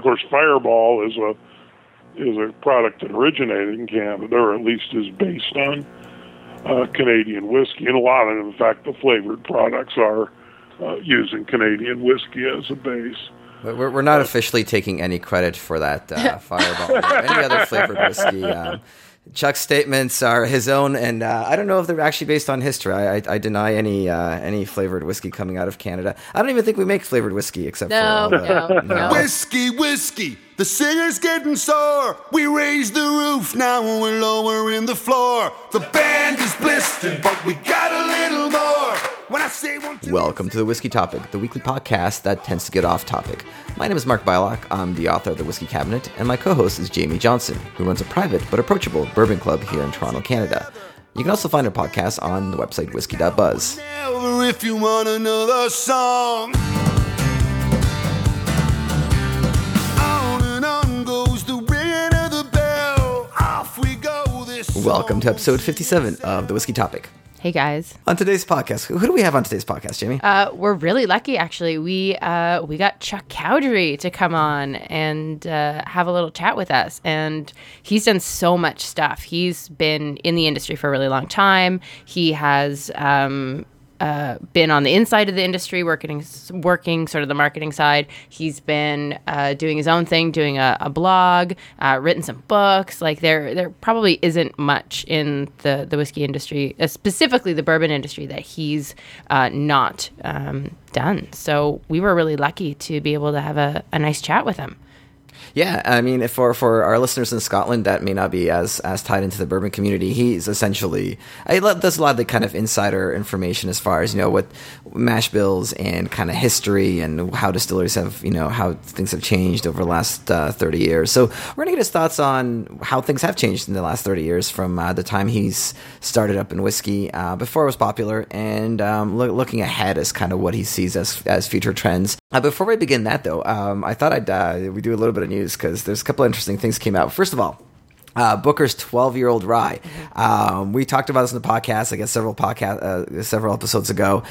Of course, Fireball is a product that originated in Canada, or at least is based on Canadian whiskey, and a lot of it, in fact, the flavored products are using Canadian whiskey as a base. But we're not officially taking any credit for that Fireball or any other flavored whiskey. Chuck's statements are his own, and I don't know if they're actually based on history. I deny any flavored whiskey coming out of Canada. I don't even think we make flavored whiskey except for all the Whiskey. The singer's getting sore. We raise the roof, now we're lowering the floor. The band is blistered, but we got a little more. When I say Welcome to The Whiskey Topic, the weekly podcast that tends to get off topic. My name is Mark Bylok. I'm the author of The Whiskey Cabinet, and my co-host is Jamie Johnson, who runs a private but approachable bourbon club here in Toronto, Canada. You can also find our podcast on the website whiskey.buzz. Never if you want another song. Welcome to episode 57 of The Whiskey Topic. Hey, guys. On today's podcast, who do we have on today's podcast, Jamie? We're really lucky, actually. We got Chuck Cowdery to come on and have a little chat with us. And he's done so much stuff. He's been in the industry for a really long time. He has been on the inside of the industry, working sort of the marketing side. He's been doing his own thing, doing a blog, written some books. Like there probably isn't much in the whiskey industry, specifically the bourbon industry, that he's not done. So we were really lucky to be able to have a nice chat with him. Yeah, I mean, for our listeners in Scotland that may not be as tied into the bourbon community, he's essentially there's a lot of the kind of insider information as far as, you know, what mash bills and kind of history and how distilleries have, you know, how things have changed over the last 30 years. So we're going to get his thoughts on how things have changed in the last 30 years from the time he's started up in whiskey before it was popular, and looking ahead as kind of what he sees as future trends. Before we begin that, though, I thought we do a little bit of news because there's a couple of interesting things came out. First of all, Booker's 12-year-old rye. We talked about this in the podcast, I guess several episodes ago.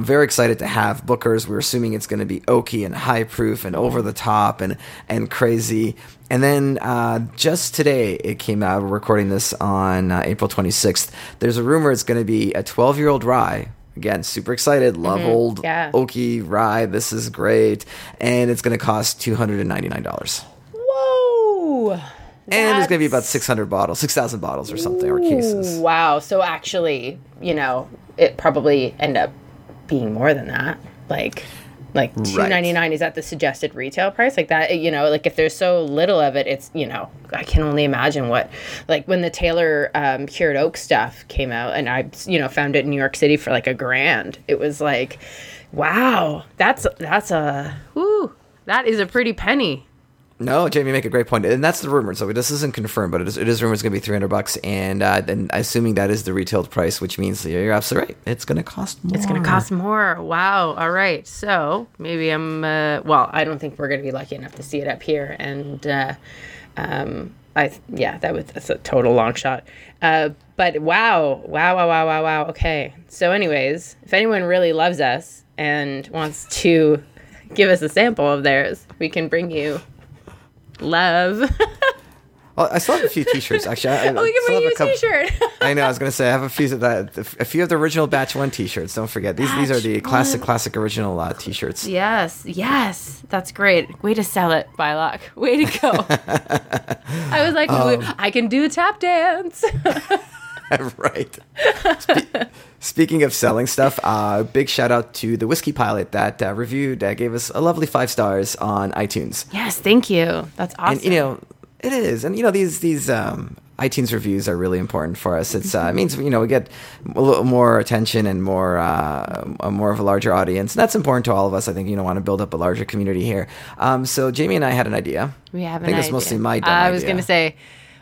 Very excited to have Booker's. We're assuming it's going to be oaky and high proof and over the top and crazy. And then just today it came out. We're recording this on April 26th. There's a rumor it's going to be a 12-year-old rye. Again, super excited. Love old oaky rye. This is great. And it's going to cost $299. Whoa. And there's going to be about 6,000 bottles or something, or cases. Wow. So actually, you know, it probably end up being more than that. Like $2.99, right? Is that the suggested retail price? Like that, you know, like if there's so little of it, it's, you know, I can only imagine what, like when the Taylor cured oak stuff came out and I, you know, found it in New York City for like $1,000. It was like, wow, that is a pretty penny. No, Jamie, you make a great point. And that's the rumor. So this isn't confirmed, but it is rumored it's going to be $300. And then assuming that is the retailed price, which means you're absolutely right. It's going to cost more. Wow. All right. So maybe I don't think we're going to be lucky enough to see it up here. And that's a total long shot. But wow. Okay. So anyways, if anyone really loves us and wants to give us a sample of theirs, we can bring you love. Well, I still have a few t-shirts, actually. We can bring you a t-shirt. I know, I was going to say, I have a few of the original Batch 1 t-shirts. Don't forget, these are the classic original t-shirts. Yes. That's great. Way to sell it, Bylok. Way to go. I was like, I can do a tap dance. Right. Speaking of selling stuff, big shout out to the Whiskey Pilot that reviewed, gave us a lovely 5 stars on iTunes. Yes, thank you. That's awesome. And, you know, it is. And, you know, these iTunes reviews are really important for us. It means, you know, we get a little more attention and more of a larger audience. And that's important to all of us. I think, you know, want to build up a larger community here. So Jamie and I had an idea. We have an idea. I think it's mostly my idea. I was going to say...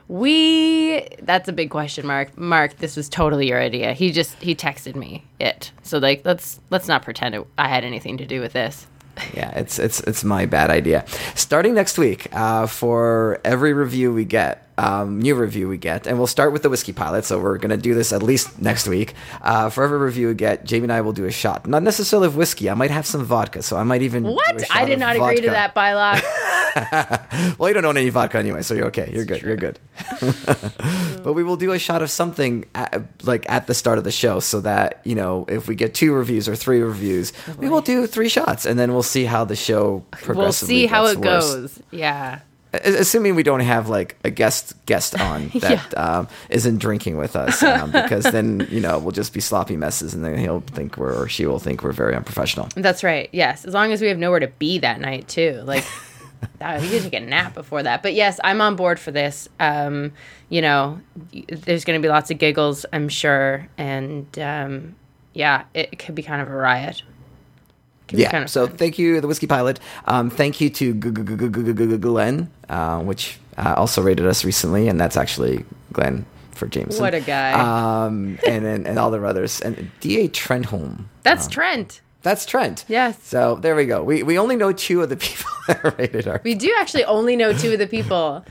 that's a big question, Mark. Mark, this was totally your idea. He texted me it. So like, let's not pretend I had anything to do with this. Yeah, it's my bad idea. Starting next week, for every review we get, new review we get, and we'll start with the Whiskey Pilot, so we're going to do this at least next week. For every review we get, Jamie and I will do a shot. Not necessarily of whiskey. I might have some vodka, so I might even do a shot. I did not agree to that, Bylok. Well, you don't own any vodka anyway, so you're okay. You're good. You're good. But we will do a shot of something at the start of the show so that, you know, if we get 2 reviews or 3 reviews, we will do 3 shots, and then we'll see how the show progressively gets how it goes. Yeah. Assuming we don't have like a guest on that isn't drinking with us, because then, you know, we'll just be sloppy messes, and then he'll think she will think we're very unprofessional. That's right. Yes, as long as we have nowhere to be that night too. Like, we could take a nap before that. But yes, I'm on board for this. You know, there's going to be lots of giggles, I'm sure, and it could be kind of a riot. So thank you, The Whiskey Pilot. Thank you to Glenn, which also rated us recently, and that's actually Glenn for Jameson. What a guy. And all the others. And D. A. Trenholm. That's Trent. That's Trent. Yes. So there we go. We only know 2 of the people that rated our. We do actually only know 2 of the people,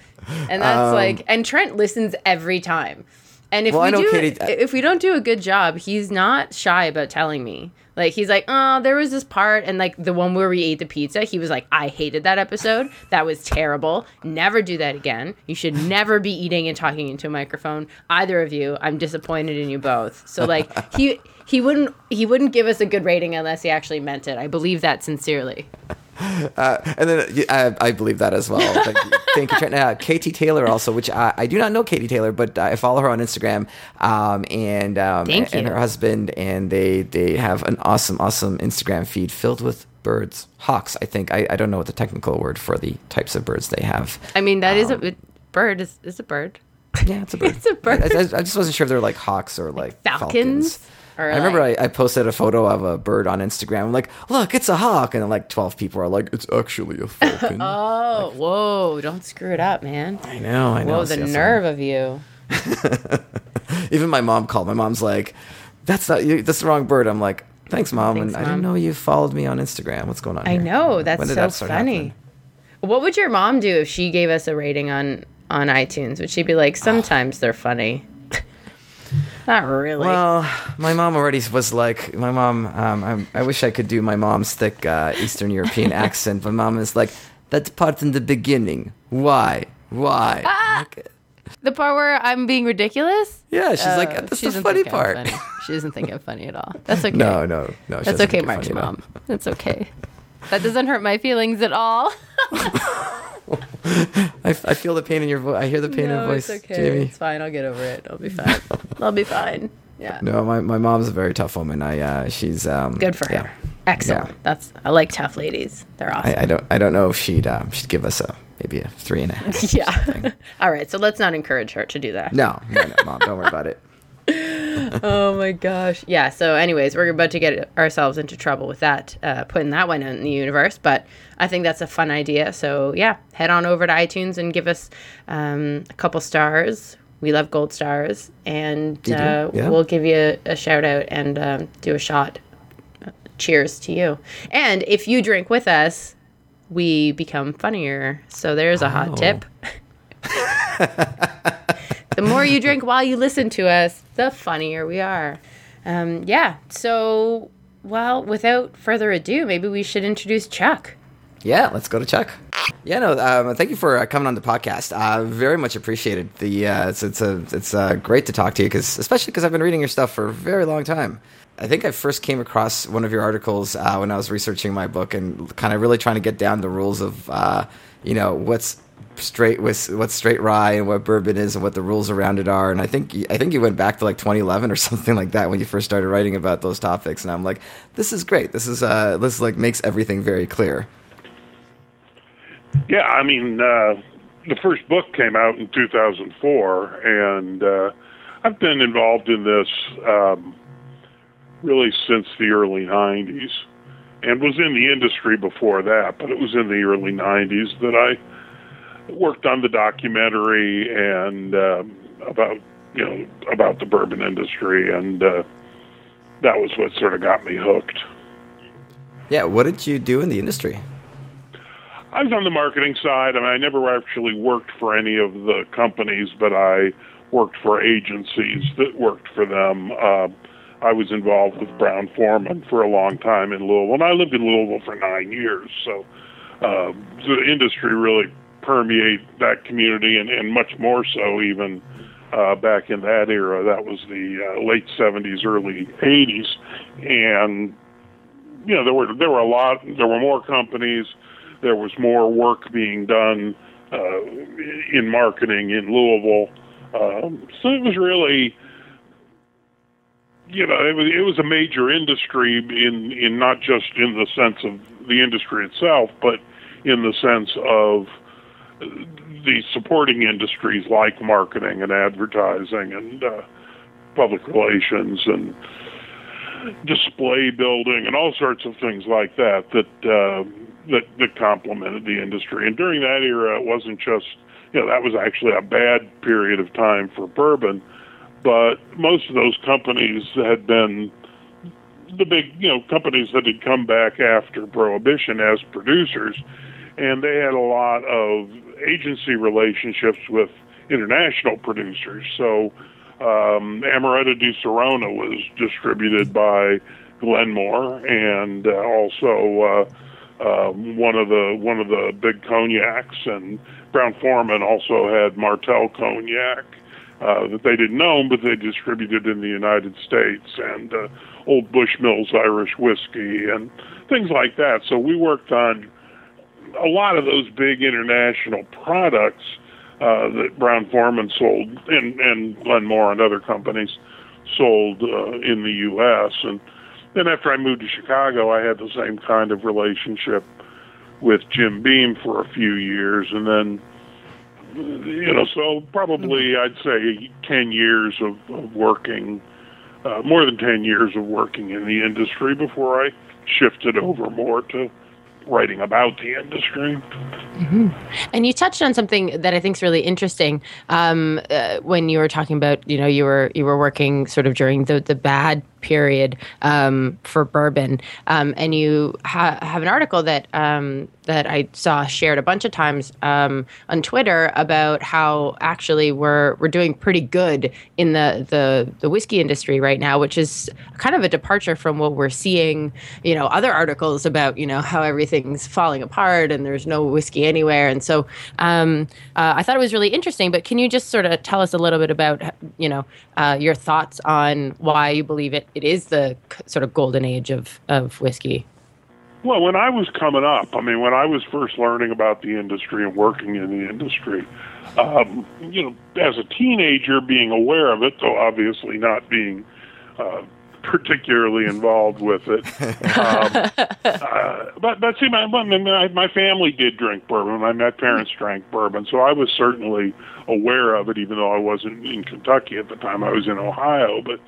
and that's and Trent listens every time. And if we don't do a good job, he's not shy about telling me. Like, he's like, oh, there was this part, and like the one where we ate the pizza, he was like, I hated that episode. That was terrible. Never do that again. You should never be eating and talking into a microphone. Either of you, I'm disappointed in you both. So like he wouldn't give us a good rating unless he actually meant it. I believe that sincerely. And then I believe that as well. Thank you, Trent. Katie Taylor also, which I do not know Katie Taylor, but I follow her on Instagram, and her husband, and they have an awesome Instagram feed filled with birds, hawks. I think I don't know what the technical word for the types of birds they have. I mean, that is a bird. Is a bird? Yeah, it's a bird. It's a bird. I just wasn't sure if they're like hawks or like falcons. I remember I posted a photo of a bird on Instagram. I'm like, look, it's a hawk. And then like 12 people are like, it's actually a falcon. Oh, whoa. Don't screw it up, man. I know. Whoa, the nerve of you. Even my mom called. My mom's like, that's the wrong bird. I'm like, thanks, Mom. Thanks, and Mom. I didn't know you followed me on Instagram. What's going on here? I know. That's so funny. What would your mom do if she gave us a rating on iTunes? Would she be like, sometimes they're funny? Not really. Well, my mom already was like, I wish I could do my mom's thick Eastern European accent. My mom is like, that part in the beginning. Why? The part where I'm being ridiculous? Yeah, she's like, that's the funny part. Funny. She doesn't think I'm funny at all. That's okay. No. That's okay, March Mom. That's okay. That doesn't hurt my feelings at all. I feel the pain in your voice. I hear the pain in your voice. It's okay. Jamie. It's fine. I'll get over it. I'll be fine. Yeah. No, my mom's a very tough woman. She's good for her. Yeah. Excellent. Yeah. I like tough ladies. They're awesome. I don't know if she'd give us maybe a 3.5. Yeah. All right. So let's not encourage her to do that. No, Mom, don't worry about it. Oh my gosh. Yeah. So anyways, we're about to get ourselves into trouble with that, putting that one in the universe, but I think that's a fun idea. So yeah, head on over to iTunes and give us a couple stars. We love gold stars, and we'll give you a shout out and do a shot. Cheers to you. And if you drink with us, we become funnier. So there's a hot tip. The more you drink while you listen to us, the funnier we are. So, without further ado, maybe we should introduce Chuck. Yeah, let's go to Chuck. Yeah, thank you for coming on the podcast. Very much appreciated. It's great to talk to you, especially because I've been reading your stuff for a very long time. I think I first came across one of your articles when I was researching my book and kind of really trying to get down the rules of, what's straight rye and what bourbon is and what the rules around it are, and I think you went back to like 2011 or something like that when you first started writing about those topics, and I'm like, this is great. This like makes everything very clear. Yeah, I mean, the first book came out in 2004, and I've been involved in this really since the early 90s, and was in the industry before that, but it was in the early 90s that I worked on the documentary and about the bourbon industry, and that was what sort of got me hooked. Yeah, what did you do in the industry? I was on the marketing side. I mean, I never actually worked for any of the companies, but I worked for agencies that worked for them. I was involved with Brown Forman for a long time in Louisville, and I lived in Louisville for 9 years. So the industry really permeated that community, and much more so even back in that era. That was the late 70s, early 80s, and you know there were a lot. There were more companies. There was more work being done in marketing in Louisville. So it was really, you know, it was a major industry in not just in the sense of the industry itself, but in the sense of the supporting industries like marketing and advertising and public relations and display building and all sorts of things like that that complemented the industry. And during that era, it wasn't just, you know, that was actually a bad period of time for bourbon, but most of those companies had been the big, you know, companies that had come back after Prohibition as producers, and they had a lot of agency relationships with international producers. So Amaretta di Sorona was distributed by Glenmore, and also one of the big cognacs, and Brown Forman also had Martel Cognac that they didn't own, but they distributed in the United States, and Old Bushmill's Irish whiskey and things like that. So we worked on a lot of those big international products that Brown Forman sold, and Glenmore and other companies sold in the U.S. And then after I moved to Chicago, I had the same kind of relationship with Jim Beam for a few years. And then, you know, so probably I'd say 10 years of working, more than 10 years of working in the industry before I shifted over more to writing about the industry. Mm-hmm. And you touched on something that I think is really interesting when you were talking about, you know, you were working sort of during the bad period for bourbon, and you have an article that I saw shared a bunch of times on Twitter about how actually we're doing pretty good in the whiskey industry right now, which is kind of a departure from what we're seeing. You know, other articles about, you know, how everything's falling apart and there's no whiskey anywhere, and so I thought it was really interesting. But can you just sort of tell us a little bit about, you know, your thoughts on why you believe it is the sort of golden age of whiskey? Well, when I was coming up, I mean, when I was first learning about the industry and working in the industry, you know, as a teenager, being aware of it, though obviously not being particularly involved with it. But see, my family did drink bourbon. My parents drank bourbon, so I was certainly aware of it, even though I wasn't in Kentucky at the time. I was in Ohio, but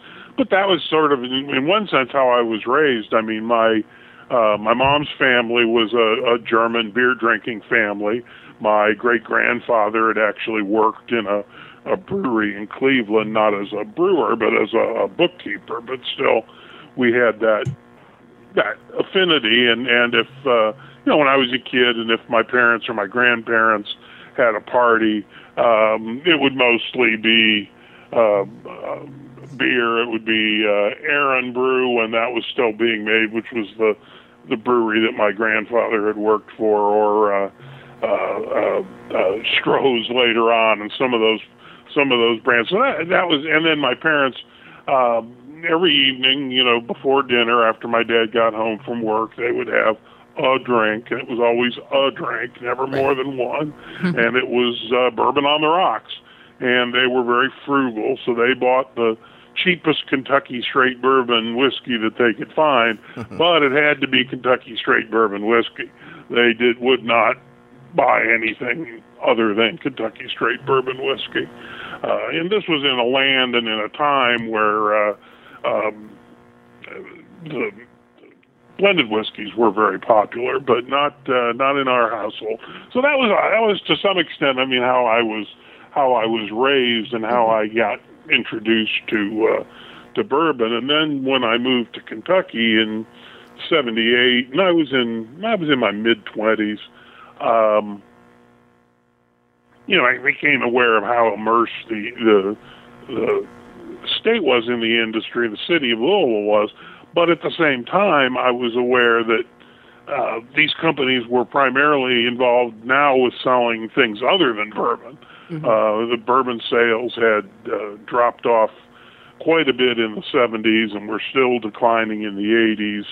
that was sort of, in one sense, how I was raised. I mean, my mom's family was a German beer-drinking family. My great-grandfather had actually worked in a brewery in Cleveland, not as a brewer, but as a bookkeeper. But still, we had that affinity. And if, you know, when I was a kid, and if my parents or my grandparents had a party, it would mostly be beer. It would be Aaron Brew when that was still being made, which was the brewery that my grandfather had worked for, or Stroh's later on, and some of those brands. So that was, and then my parents every evening, you know, before dinner, after my dad got home from work, they would have a drink, and it was always a drink, never more than one, and it was bourbon on the rocks. And they were very frugal, so they bought the cheapest Kentucky straight bourbon whiskey that they could find, but it had to be Kentucky straight bourbon whiskey. They would not buy anything other than Kentucky straight bourbon whiskey. And this was in a land and in a time where the blended whiskeys were very popular, but not in our household. So that was to some extent, I mean, how I was raised and how I got introduced to bourbon. And then when I moved to Kentucky in '78, and I was in my mid-20s, I became aware of how immersed the state was in the industry, the city of Louisville was, but at the same time, I was aware that these companies were primarily involved now with selling things other than bourbon. Mm-hmm. The bourbon sales had dropped off quite a bit in the 70s and were still declining in the 80s.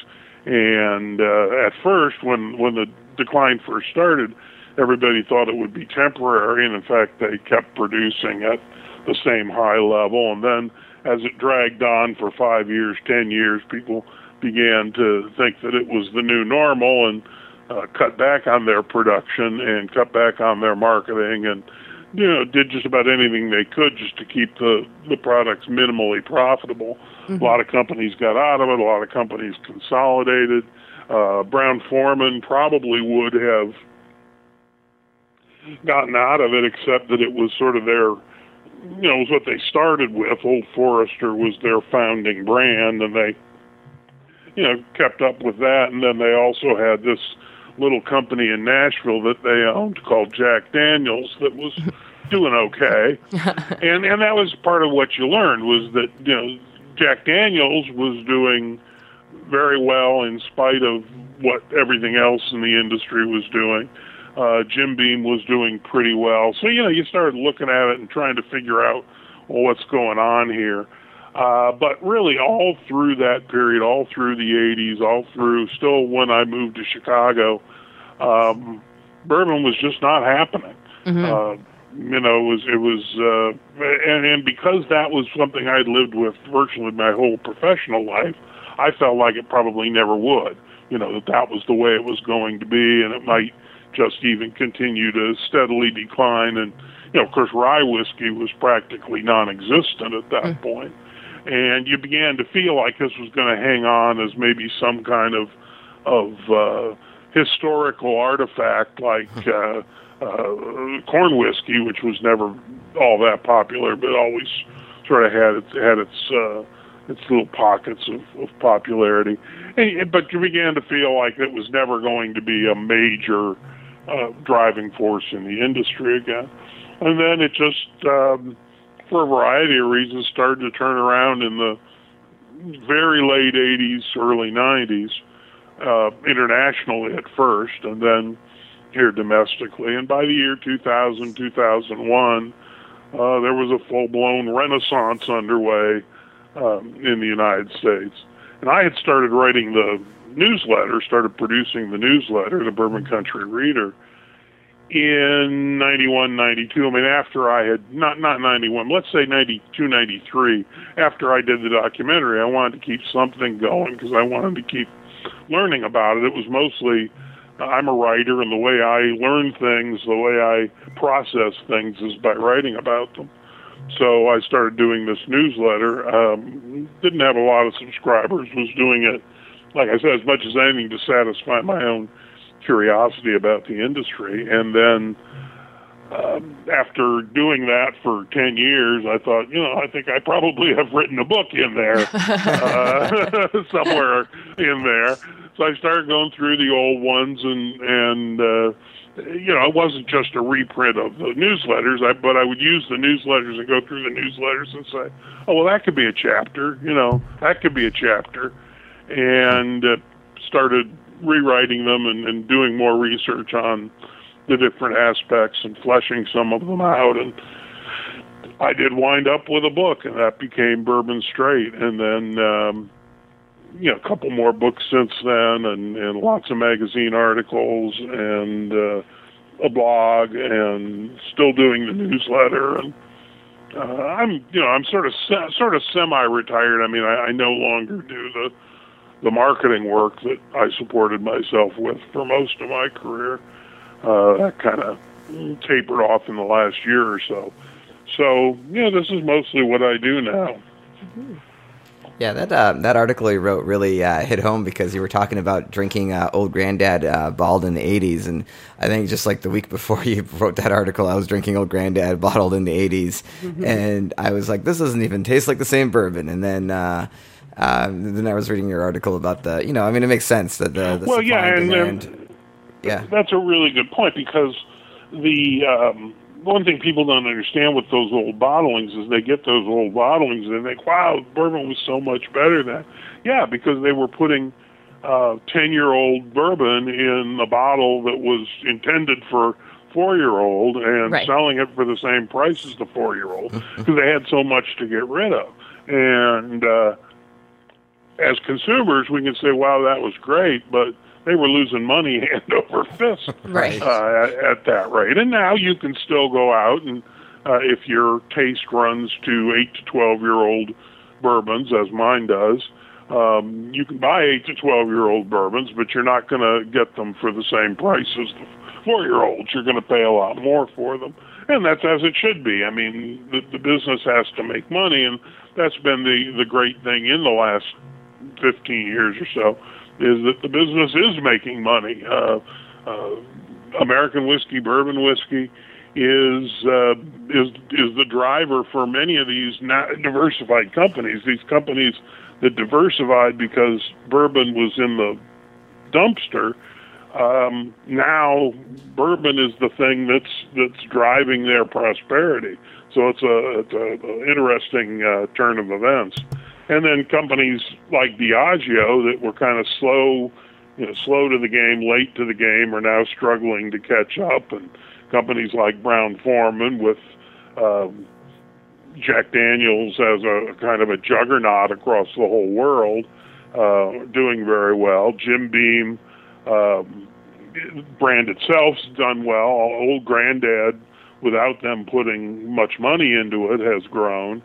And at first, when the decline first started, everybody thought it would be temporary, and in fact, they kept producing at the same high level. And then as it dragged on for 5 years, 10 years, people began to think that it was the new normal and cut back on their production and cut back on their marketing and, did just about anything they could just to keep the products minimally profitable. Mm-hmm. A lot of companies got out of it. A lot of companies consolidated. Brown Forman probably would have gotten out of it, except that it was sort of their, it was what they started with. Old Forester was their founding brand, and they, kept up with that. And then they also had this little company in Nashville that they owned called Jack Daniels that was doing okay. And that was part of what you learned was that, Jack Daniels was doing very well in spite of what everything else in the industry was doing. Jim Beam was doing pretty well. So, you started looking at it and trying to figure out, what's going on here. But really, all through that period, all through the 80s, all through still when I moved to Chicago, bourbon was just not happening. Mm-hmm. And because that was something I'd lived with virtually my whole professional life, I felt like it probably never would. That was the way it was going to be, and it might just even continue to steadily decline. And, of course, rye whiskey was practically non-existent at that point. And you began to feel like this was going to hang on as maybe some kind of historical artifact, like corn whiskey, which was never all that popular, but always sort of had its little pockets of popularity. But you began to feel like it was never going to be a major driving force in the industry again. And then it just, for a variety of reasons, started to turn around in the very late 80s, early 90s, internationally at first, and then here domestically. And by the year 2000, 2001, there was a full-blown renaissance underway in the United States. And I had started writing the newsletter, started producing the newsletter, the Bourbon Country Reader, in 91, 92, after I had, not 91, let's say 92, 93, after I did the documentary, I wanted to keep something going because I wanted to keep learning about it. It was mostly, I'm a writer, and the way I learn things, the way I process things is by writing about them. So I started doing this newsletter, didn't have a lot of subscribers, was doing it, like I said, as much as anything to satisfy my own curiosity about the industry. And then after doing that for 10 years, I thought, I think I probably have written a book in there, somewhere in there. So I started going through the old ones, and it wasn't just a reprint of the newsletters, but I would use the newsletters and go through the newsletters and say, that could be a chapter, that could be a chapter. And started rewriting them and doing more research on the different aspects and fleshing some of them out. And I did wind up with a book, and that became Bourbon Straight. And then, a couple more books since then, and lots of magazine articles and a blog, and still doing the newsletter. And I'm sort of semi-retired. I no longer do the marketing work that I supported myself with for most of my career. That kind of tapered off in the last year or so. So, this is mostly what I do now. Mm-hmm. Yeah, that article you wrote really hit home because you were talking about drinking Old Granddad bottled in the 80s. And I think just like the week before you wrote that article, I was drinking Old Granddad bottled in the 80s. Mm-hmm. And I was like, this doesn't even taste like the same bourbon. And then I was reading your article about the it makes sense that the supply and demand. Yeah. That's a really good point, because the one thing people don't understand with those old bottlings is they get those old bottlings and they think, wow, bourbon was so much better then. Yeah, because they were putting 10-year-old bourbon in a bottle that was intended for 4-year-old and right. selling it for the same price as the 4-year-old because they had so much to get rid of. And as consumers, we can say, wow, that was great, but they were losing money hand over fist right. At that rate. And now you can still go out and if your taste runs to 8 to 12-year-old bourbons, as mine does, you can buy 8 to 12-year-old bourbons, but you're not going to get them for the same price as the 4-year-olds. You're going to pay a lot more for them. And that's as it should be. I mean, the business has to make money, and that's been the great thing in the last 15 years or so, is that the business is making money. American whiskey, bourbon whiskey, is the driver for many of these diversified companies. These companies that diversified because bourbon was in the dumpster. Now bourbon is the thing that's driving their prosperity. So it's a interesting turn of events. And then companies like Diageo that were kind of slow to the game, late to the game, are now struggling to catch up. And companies like Brown Forman with Jack Daniels as a kind of a juggernaut across the whole world, doing very well. Jim Beam brand itself's done well. Old Granddad, without them putting much money into it, has grown.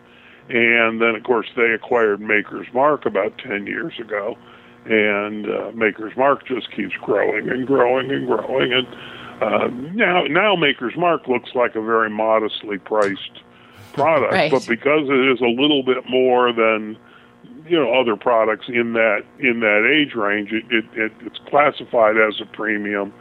And then, of course, they acquired Maker's Mark about 10 years ago. And Maker's Mark just keeps growing and growing and growing. And now Maker's Mark looks like a very modestly priced product. Right. But because it is a little bit more than, you know, other products in that age range, it's classified as a premium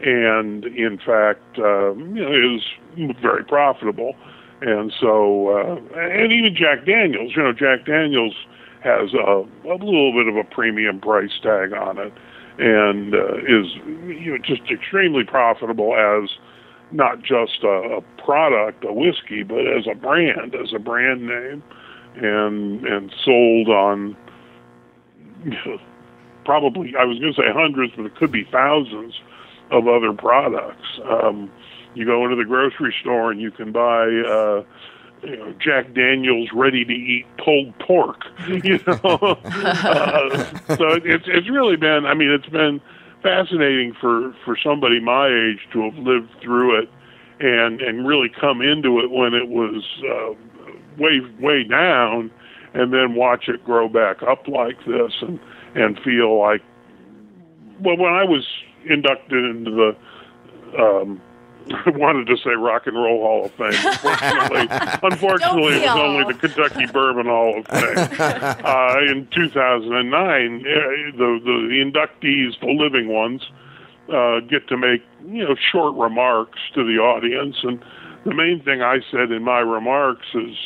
and, in fact, is very profitable. And so, and even Jack Daniels, Jack Daniels has a little bit of a premium price tag on it, and is just extremely profitable as not just a product, a whiskey, but as a brand name, and sold on probably, I was going to say hundreds, but it could be thousands of other products. You go into the grocery store and you can buy Jack Daniel's ready-to-eat pulled pork. So it's really been, I mean, it's been fascinating for somebody my age to have lived through it and really come into it when it was way down, and then watch it grow back up like this and feel like, well, when I was inducted into the I wanted to say Rock and Roll Hall of Fame. Unfortunately, it was only the Kentucky Bourbon Hall of Fame. In 2009, the inductees, the living ones, get to make short remarks to the audience. And the main thing I said in my remarks is,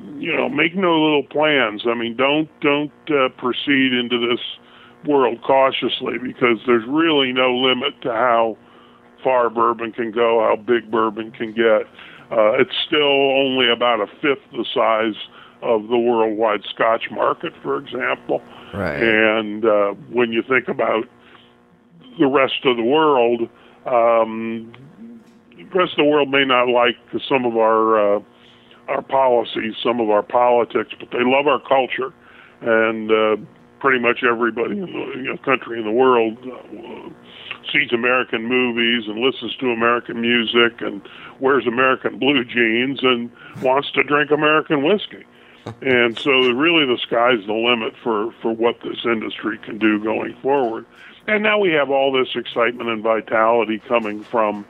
make no little plans. I mean, don't proceed into this world cautiously, because there's really no limit to how far bourbon can go, how big bourbon can get. It's still only about a fifth the size of the worldwide Scotch market, for example. Right. And when you think about the rest of the world, may not like some of our policies, some of our politics, but they love our culture. And pretty much everybody in the country in the world sees American movies and listens to American music and wears American blue jeans and wants to drink American whiskey. And so really the sky's the limit for what this industry can do going forward. And now we have all this excitement and vitality coming from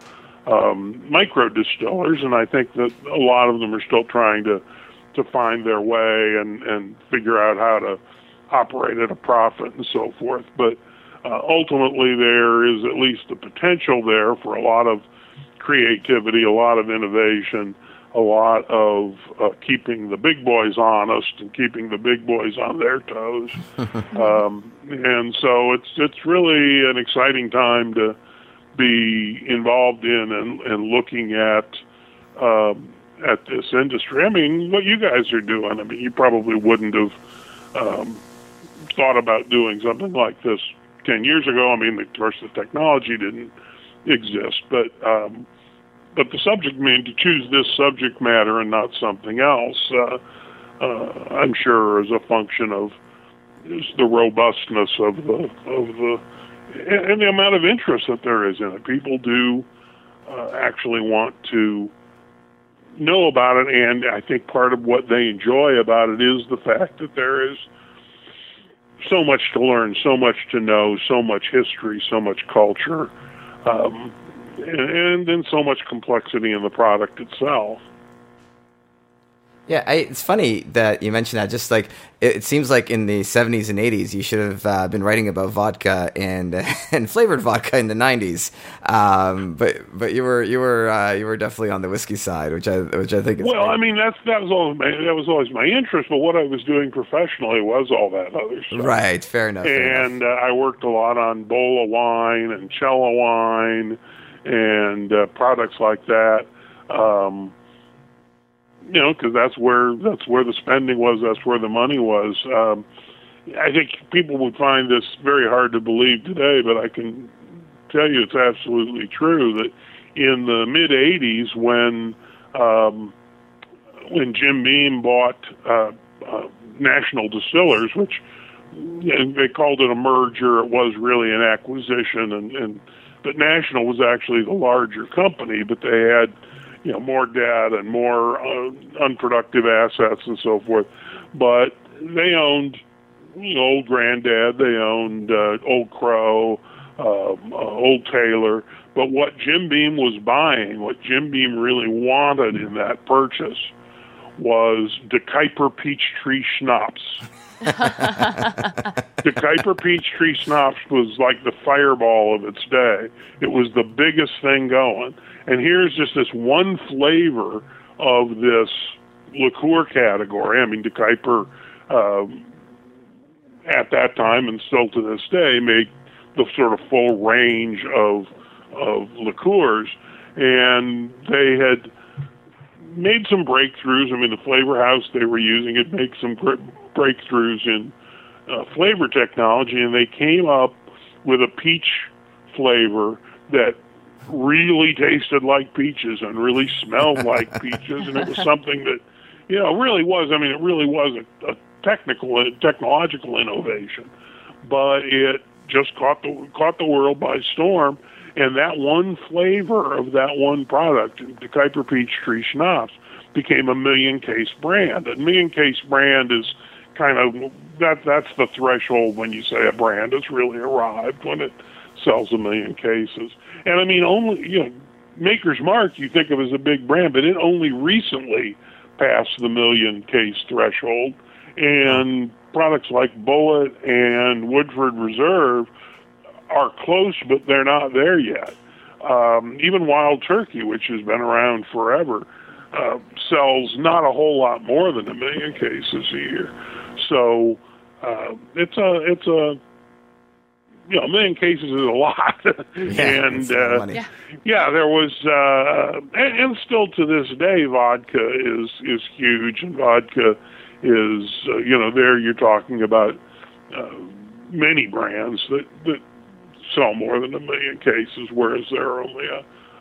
micro distillers, and I think that a lot of them are still trying to find their way and figure out how to operate at a profit and so forth. But ultimately, there is at least the potential there for a lot of creativity, a lot of innovation, a lot of keeping the big boys honest and keeping the big boys on their toes. And so it's really an exciting time to be involved in and looking at this industry. I mean, what you guys are doing, I mean, you probably wouldn't have thought about doing something like this 10 years ago. I mean, of course, the technology didn't exist, but the subject matter, to choose this subject matter and not something else, I'm sure is a function of the robustness of the and the amount of interest that there is in it. People do actually want to know about it, and I think part of what they enjoy about it is the fact that there is so much to learn, so much to know, so much history, so much culture, and then so much complexity in the product itself. Yeah, it's funny that you mentioned that. Just like it seems like in the 70s and 80s, you should have been writing about vodka and flavored vodka in the 90s. But you were definitely on the whiskey side, which I think is well. Great. I mean, that was always my interest. But what I was doing professionally was all that other stuff. Right, fair enough. And I worked a lot on Bola wine and Cella wine and products like that. You know, because that's where the spending was, that's where the money was. I think people would find this very hard to believe today, but I can tell you it's absolutely true that in the mid '80s, when Jim Beam bought National Distillers, which they called it a merger, it was really an acquisition, and but National was actually the larger company, but they had, you know, more debt and more unproductive assets and so forth. But they owned, you know, Old Granddad, they owned Old Crow, Old Taylor. But what Jim Beam was buying, what Jim Beam really wanted in that purchase was DeKuyper Peachtree Schnapps. DeKuyper Peachtree Schnapps was like the Fireball of its day. It was the biggest thing going. And here's just this one flavor of this liqueur category. I mean, DeKuyper, at that time and still to this day, made the sort of full range of liqueurs. And they had made some breakthroughs. I mean, the flavor house they were using had made some breakthroughs in flavor technology, and they came up with a peach flavor that really tasted like peaches and really smelled like peaches, and it was something that, you know, really was, I mean, it really was a technological innovation, but it just caught the world by storm. And that one flavor of that one product, the DeKuyper Peachtree Schnapps, became a million case brand. A million case brand is kind of that's the threshold when you say a brand has really arrived, when it sells a million cases. And I mean, only, you know, Maker's Mark you think of as a big brand, but it only recently passed the million case threshold. And products like Bulleit and Woodford Reserve are close, but they're not there yet. Even Wild Turkey, which has been around forever, sells not a whole lot more than a million cases a year. So it's a you know, a million cases is a lot. And there was and still to this day, vodka is huge, and vodka is you know, there you're talking about many brands that sell more than a million cases, whereas there are only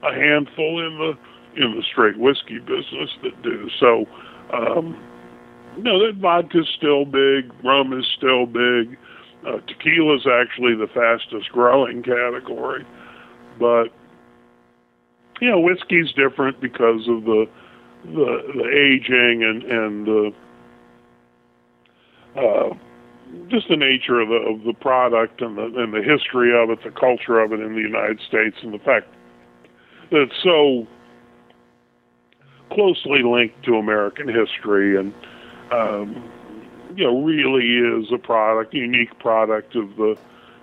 a handful in the straight whiskey business that do. So no, that vodka's still big, rum is still big, tequila's actually the fastest growing category, but you know, whiskey's different because of the aging and the just the nature of the product and the history of it, the culture of it in the United States, and the fact that it's so closely linked to American history, and you know, really is a product, unique product of the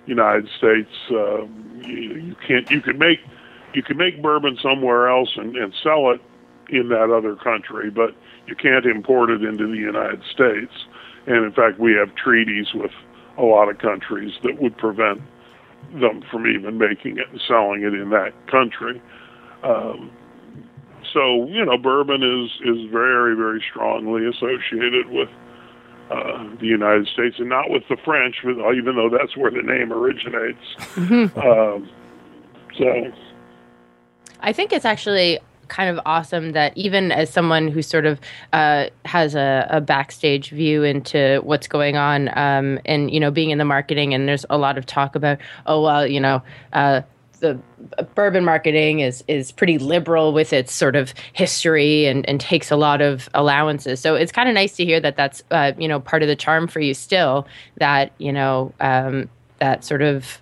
United States. You can make bourbon somewhere else and sell it in that other country, but you can't import it into the United States. And in fact, we have treaties with a lot of countries that would prevent them from even making it and selling it in that country. So, you know, bourbon is very, very strongly associated with the United States, and not with the French, even though that's where the name originates. So I think it's actually kind of awesome that even as someone who sort of has a backstage view into what's going on, and, you know, being in the marketing, and there's a lot of talk about, oh, well, you know, the bourbon marketing is pretty liberal with its sort of history and takes a lot of allowances. So it's kind of nice to hear that that's, you know, part of the charm for you still, that, you know, that sort of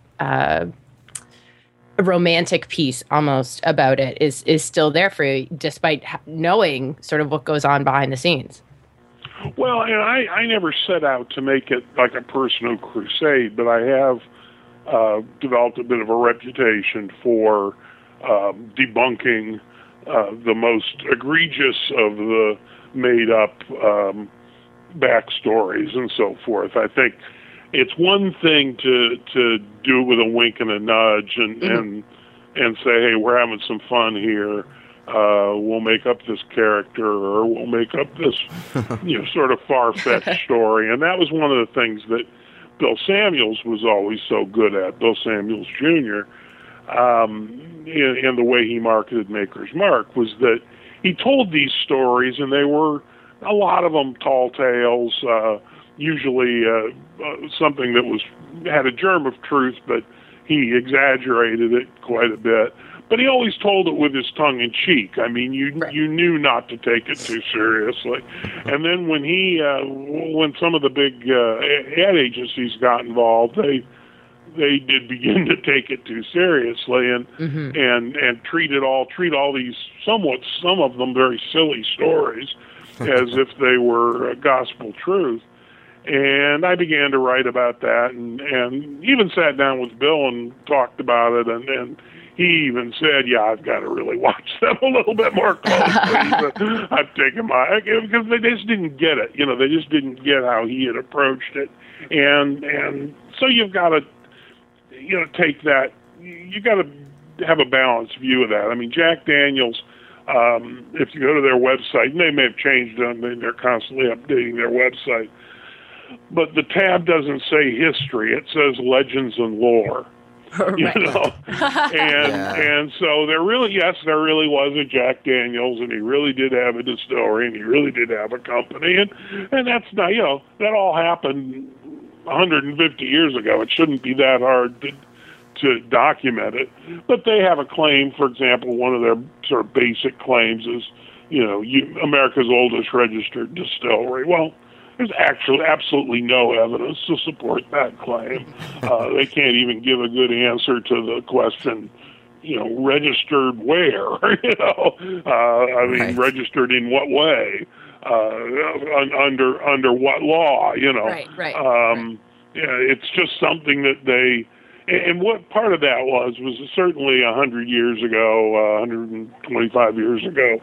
romantic piece almost about it is still there for you, despite knowing sort of what goes on behind the scenes. Well, and I never set out to make it like a personal crusade, but I have developed a bit of a reputation for debunking the most egregious of the made-up backstories and so forth. I think it's one thing to do it with a wink and a nudge and say, hey, we're having some fun here. We'll make up this character, or we'll make up this you know, sort of far-fetched story. And that was one of the things that Bill Samuels was always so good at, Bill Samuels Jr., in the way he marketed Maker's Mark, was that he told these stories, and they were, a lot of them, tall tales, usually something that had a germ of truth, but he exaggerated it quite a bit. But he always told it with his tongue in cheek. I mean, you knew not to take it too seriously. And then when when some of the big ad agencies got involved, they did begin to take it too seriously and treat all these some of them very silly stories as if they were gospel truth. And I began to write about that, and even sat down with Bill and talked about it, and he even said, yeah, I've got to really watch them a little bit more closely. I've taken because they just didn't get it. You know, they just didn't get how he had approached it. And so you've got to, you know, take that. You've got to have a balanced view of that. I mean, Jack Daniels, if you go to their website, and they may have changed them, they're constantly updating their website, but the tab doesn't say history. It says legends and lore. Right. You know, and so there really was a Jack Daniels, and he really did have a distillery, and he really did have a company, and that's not, you know, that all happened 150 years ago. It shouldn't be that hard to document it. But they have a claim, for example, one of their sort of basic claims is, you know, America's oldest registered distillery. Well, there's actually absolutely no evidence to support that claim. They can't even give a good answer to the question, you know, registered where, you know, I mean, right. Registered in what way, under what law, you know. Right. Yeah, it's just something that they, and what part of that was certainly 100 years ago, 125 years ago,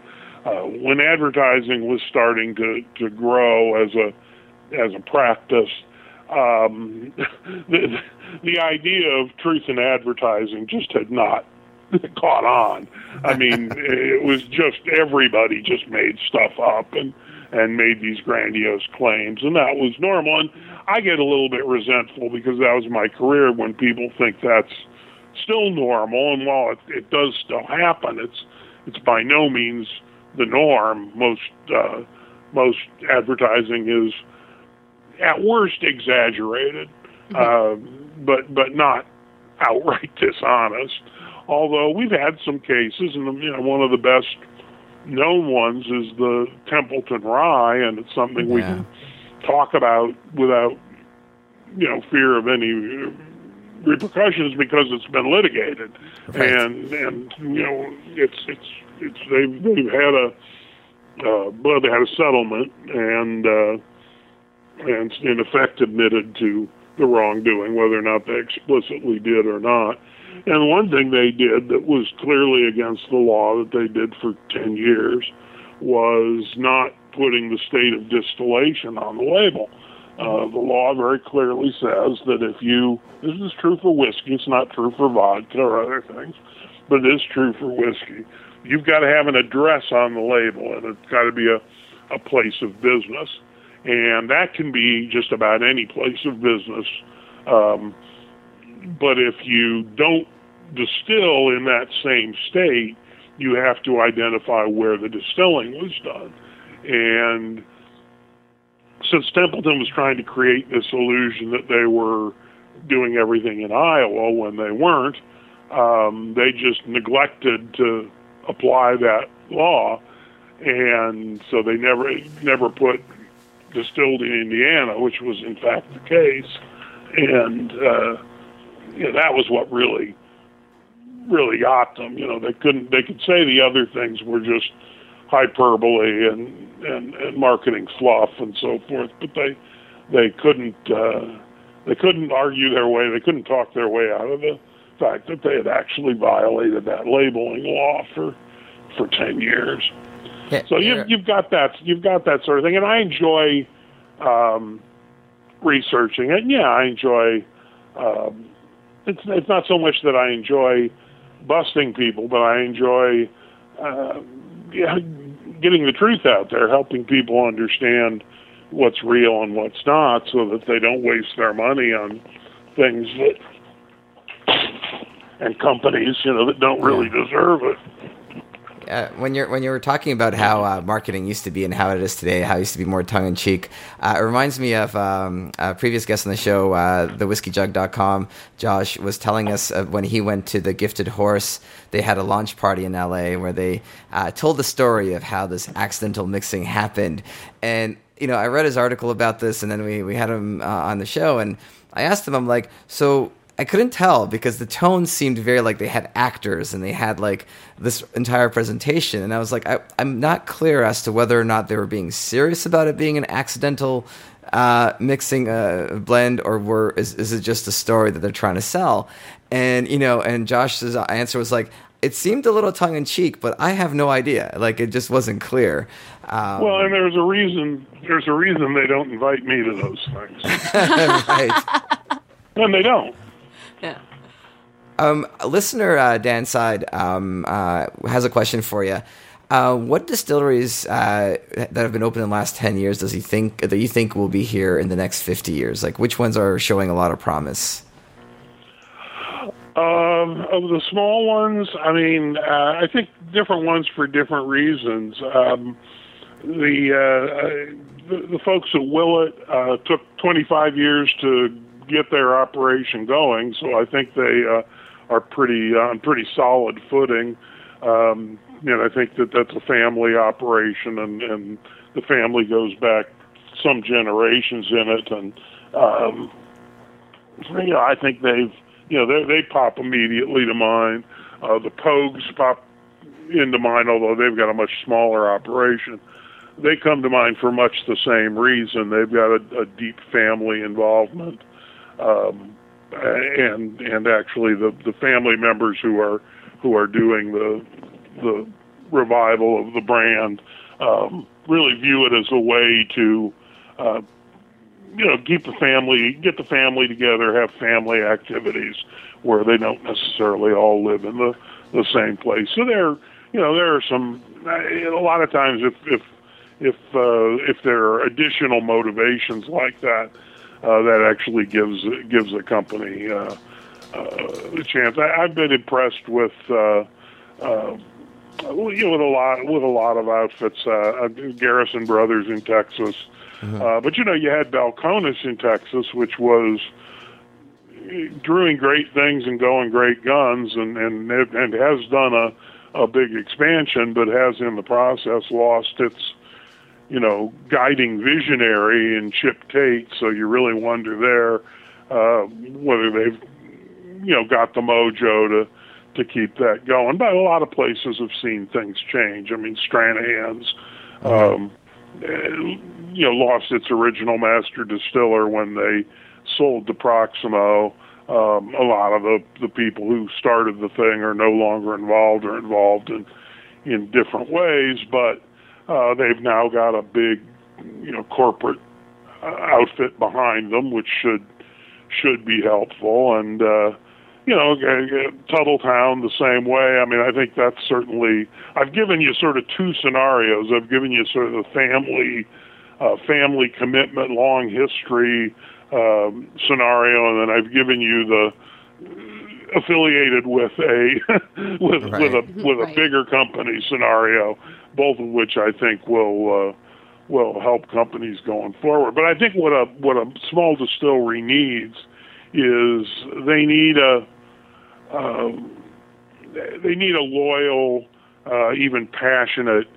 when advertising was starting to grow as a practice, the idea of truth in advertising just had not caught on. I mean, it was just everybody just made stuff up and made these grandiose claims, and that was normal. And I get a little bit resentful because that was my career when people think that's still normal, and while it does still happen, it's by no means the norm. Most advertising is, at worst, exaggerated, but not outright dishonest. Although we've had some cases, and you know, one of the best known ones is the Templeton Rye, and it's something we can talk about without, you know, fear of any repercussions because it's been litigated, and you know, it's they've had a settlement, and in effect admitted to the wrongdoing, whether or not they explicitly did or not. And one thing they did that was clearly against the law that they did for 10 years was not putting the state of distillation on the label. The law very clearly says that if you, this is true for whiskey, it's not true for vodka or other things, but it is true for whiskey. You've got to have an address on the label, and it's got to be a place of business. And that can be just about any place of business. But if you don't distill in that same state, you have to identify where the distilling was done. And since Templeton was trying to create this illusion that they were doing everything in Iowa when they weren't, they just neglected to apply that law. And so they never put distilled in Indiana, which was in fact the case. And that was what really got them. They couldn't. They could say the other things were just hyperbole and marketing fluff and so forth, but they couldn't argue their way. They couldn't talk their way out of the fact that they had actually violated that labeling law for 10 years. Yeah, so you've got that sort of thing, and I enjoy researching it. Yeah, I enjoy. It's not so much that I enjoy busting people, but I enjoy getting the truth out there, helping people understand what's real and what's not, so that they don't waste their money on things and companies, that don't really deserve it. When you were talking about how marketing used to be and how it is today, how it used to be more tongue-in-cheek, it reminds me of a previous guest on the show, thewhiskeyjug.com. Josh was telling us when he went to the Gifted Horse, they had a launch party in LA where they told the story of how this accidental mixing happened. And, I read his article about this, and then we had him on the show, and I asked him, I'm like, so I couldn't tell because the tone seemed very like they had actors and they had like this entire presentation. And I was like, I'm not clear as to whether or not they were being serious about it being an accidental mixing blend or is it just a story that they're trying to sell? And, and Josh's answer was like, it seemed a little tongue-in-cheek, but I have no idea. Like, it just wasn't clear. Well, and there's a reason they don't invite me to those things. Right. And they don't. Yeah. Listener Dan Side has a question for you. What distilleries that have been open in the last 10 years do you think will be here in the next 50 years? Like, which ones are showing a lot of promise? Of the small ones, I think different ones for different reasons. The folks at Willett took 25 years to get their operation going, so I think they are on pretty solid footing. I think that's a family operation, and the family goes back some generations in it. And I think they pop immediately to mind. The Pogues pop into mind, although they've got a much smaller operation. They come to mind for much the same reason. They've got a deep family involvement. And actually the family members who are doing the revival of the brand really view it as a way to get the family together, have family activities where they don't necessarily all live in the same place. So there are some. A lot of times, if there are additional motivations like that. That actually gives a company a chance. I've been impressed with a lot of outfits. Garrison Brothers in Texas, mm-hmm. But you had Balcones in Texas, which was doing great things and going great guns, and has done a big expansion, but has in the process lost its guiding visionary in Chip Tate, so you really wonder there whether they've got the mojo to keep that going. But a lot of places have seen things change. Stranahan's lost its original master distiller when they sold to Proximo. A lot of the people who started the thing are no longer involved or involved in different ways, but They've now got a big, corporate outfit behind them, which should be helpful. And Tuttletown the same way. I mean, I think that's certainly. I've given you sort of two scenarios. I've given you sort of the family commitment, long history scenario, and then I've given you the affiliated with a with a bigger company scenario. Both of which I think will help companies going forward. But I think what a small distillery needs is they need a loyal, even passionate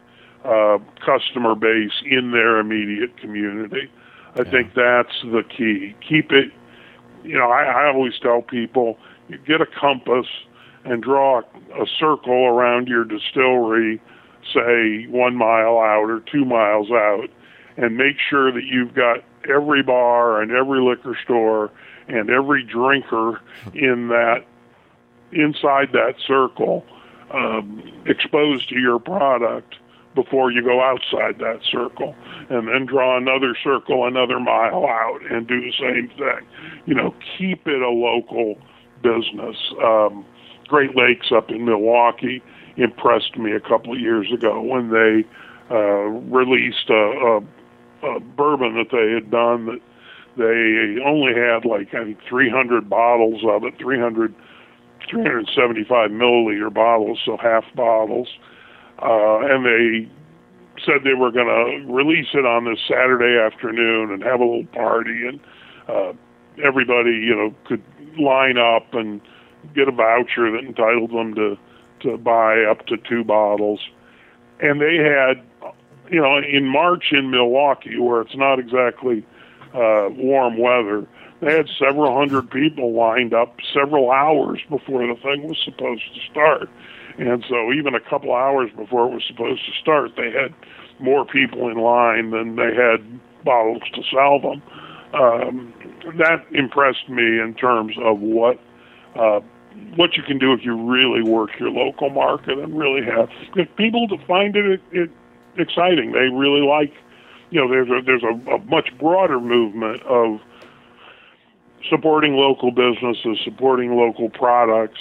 customer base in their immediate community. I think that's the key. Keep it. I always tell people, you get a compass and draw a circle around your distillery, say 1 mile out or 2 miles out, and make sure that you've got every bar and every liquor store and every drinker inside that circle exposed to your product before you go outside that circle, and then draw another circle another mile out and do the same thing. Keep it a local business. Great Lakes up in Milwaukee impressed me a couple of years ago when they released a bourbon that they had done that they only had 300 bottles of it, 375 milliliter bottles, so half bottles. And they said they were going to release it on this Saturday afternoon and have a little party, and everybody, could line up and get a voucher that entitled them to buy up to 2 bottles. And they had, in March in Milwaukee, where it's not exactly warm weather, they had several hundred people lined up several hours before the thing was supposed to start. And so even a couple hours before it was supposed to start, they had more people in line than they had bottles to sell them. That impressed me in terms of what you can do if you really work your local market and really have people to find it exciting. They really like, there's a much broader movement of supporting local businesses, supporting local products,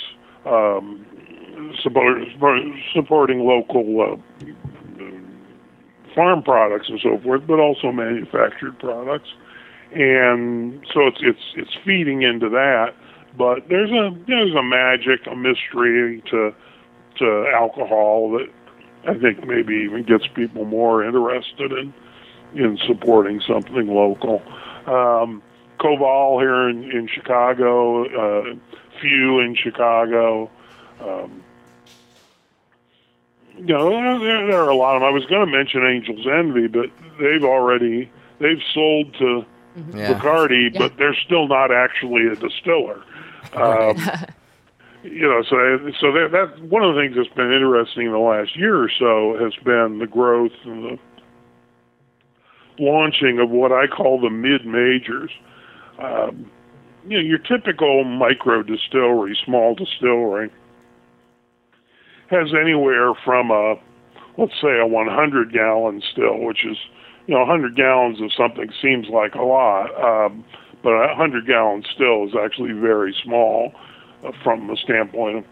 supporting local farm products and so forth, but also manufactured products. And so it's feeding into that. But there's a magic, a mystery to alcohol that I think maybe even gets people more interested in supporting something local. Koval here in Chicago, Few in Chicago. There are a lot of them. I was going to mention Angel's Envy, but they've sold to Bacardi, but they're still not actually a distiller. So that's one of the things that's been interesting in the last year or so has been the growth and the launching of what I call the mid-majors. Your typical micro distillery, small distillery, has anywhere from let's say a 100-gallon still, which is 100 gallons of something seems like a lot, but a 100-gallon still is actually very small from the standpoint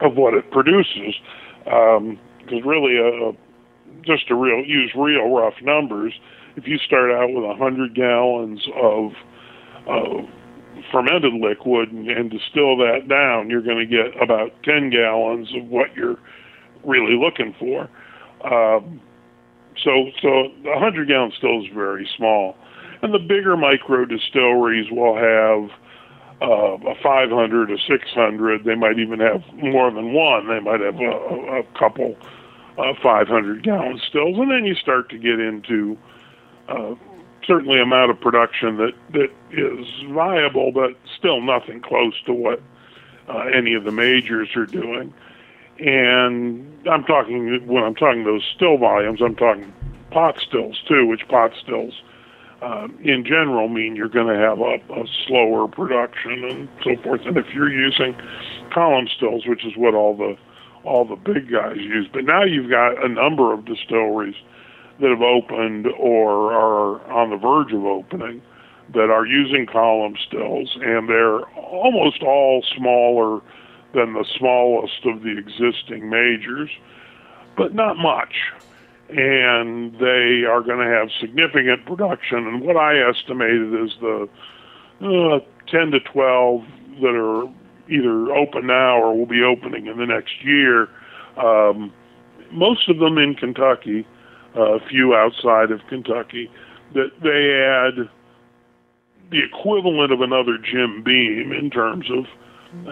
of what it produces. Because really, use real rough numbers, if you start out with 100 gallons of fermented liquid and distill that down, you're going to get about 10 gallons of what you're really looking for. So the 100-gallon still is very small. And the bigger micro distilleries will have a 500, a 600. They might even have more than one. They might have a couple 500-gallon stills. And then you start to get into certainly amount of production that is viable, but still nothing close to what any of the majors are doing. And when I'm talking those still volumes, I'm talking pot stills too, which pot stills in general mean you're going to have a slower production and so forth. And if you're using column stills, which is what all the all the big guys use. But now you've got a number of distilleries that have opened or are on the verge of opening that are using column stills, and they're almost all smaller than the smallest of the existing majors, but not much. And they are going to have significant production. And what I estimated is the 10 to 12 that are either open now or will be opening in the next year, most of them in Kentucky, a few outside of Kentucky, that they add the equivalent of another Jim Beam in terms of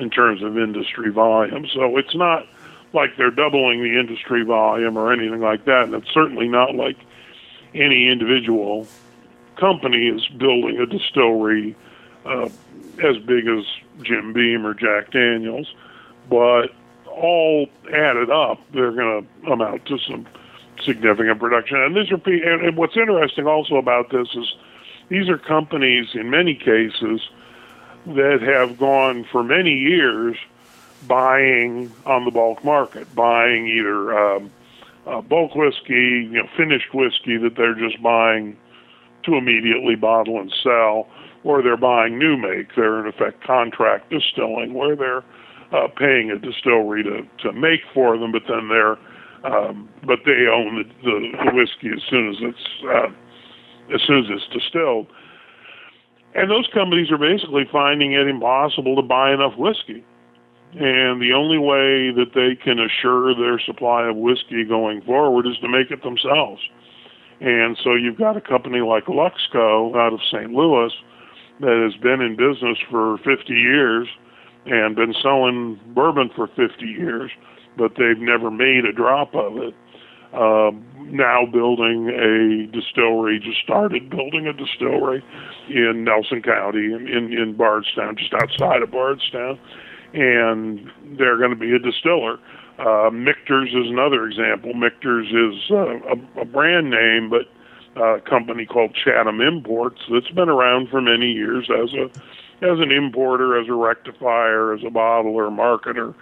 industry volume. So it's not like they're doubling the industry volume or anything like that, and it's certainly not like any individual company is building a distillery as big as Jim Beam or Jack Daniels, but all added up, they're going to amount to some significant production. And these are, and what's interesting also about this is these are companies in many cases that have gone for many years buying on the bulk market, buying either bulk whiskey, finished whiskey that they're just buying to immediately bottle and sell, or they're buying new make. They're in effect contract distilling, where they're paying a distillery to make for them, but then they own the whiskey as soon as it's distilled. And those companies are basically finding it impossible to buy enough whiskey. And the only way that they can assure their supply of whiskey going forward is to make it themselves. And so you've got a company like Luxco out of St. Louis that has been in business for 50 years and been selling bourbon for 50 years, but they've never made a drop of it. Now building a distillery, just started building a distillery in Nelson County, in Bardstown, just outside of Bardstown, and they're going to be a distiller. Michter's is another example. Michter's is a brand name, but a company called Chatham Imports that's been around for many years as an importer, as a rectifier, as a bottler, marketer,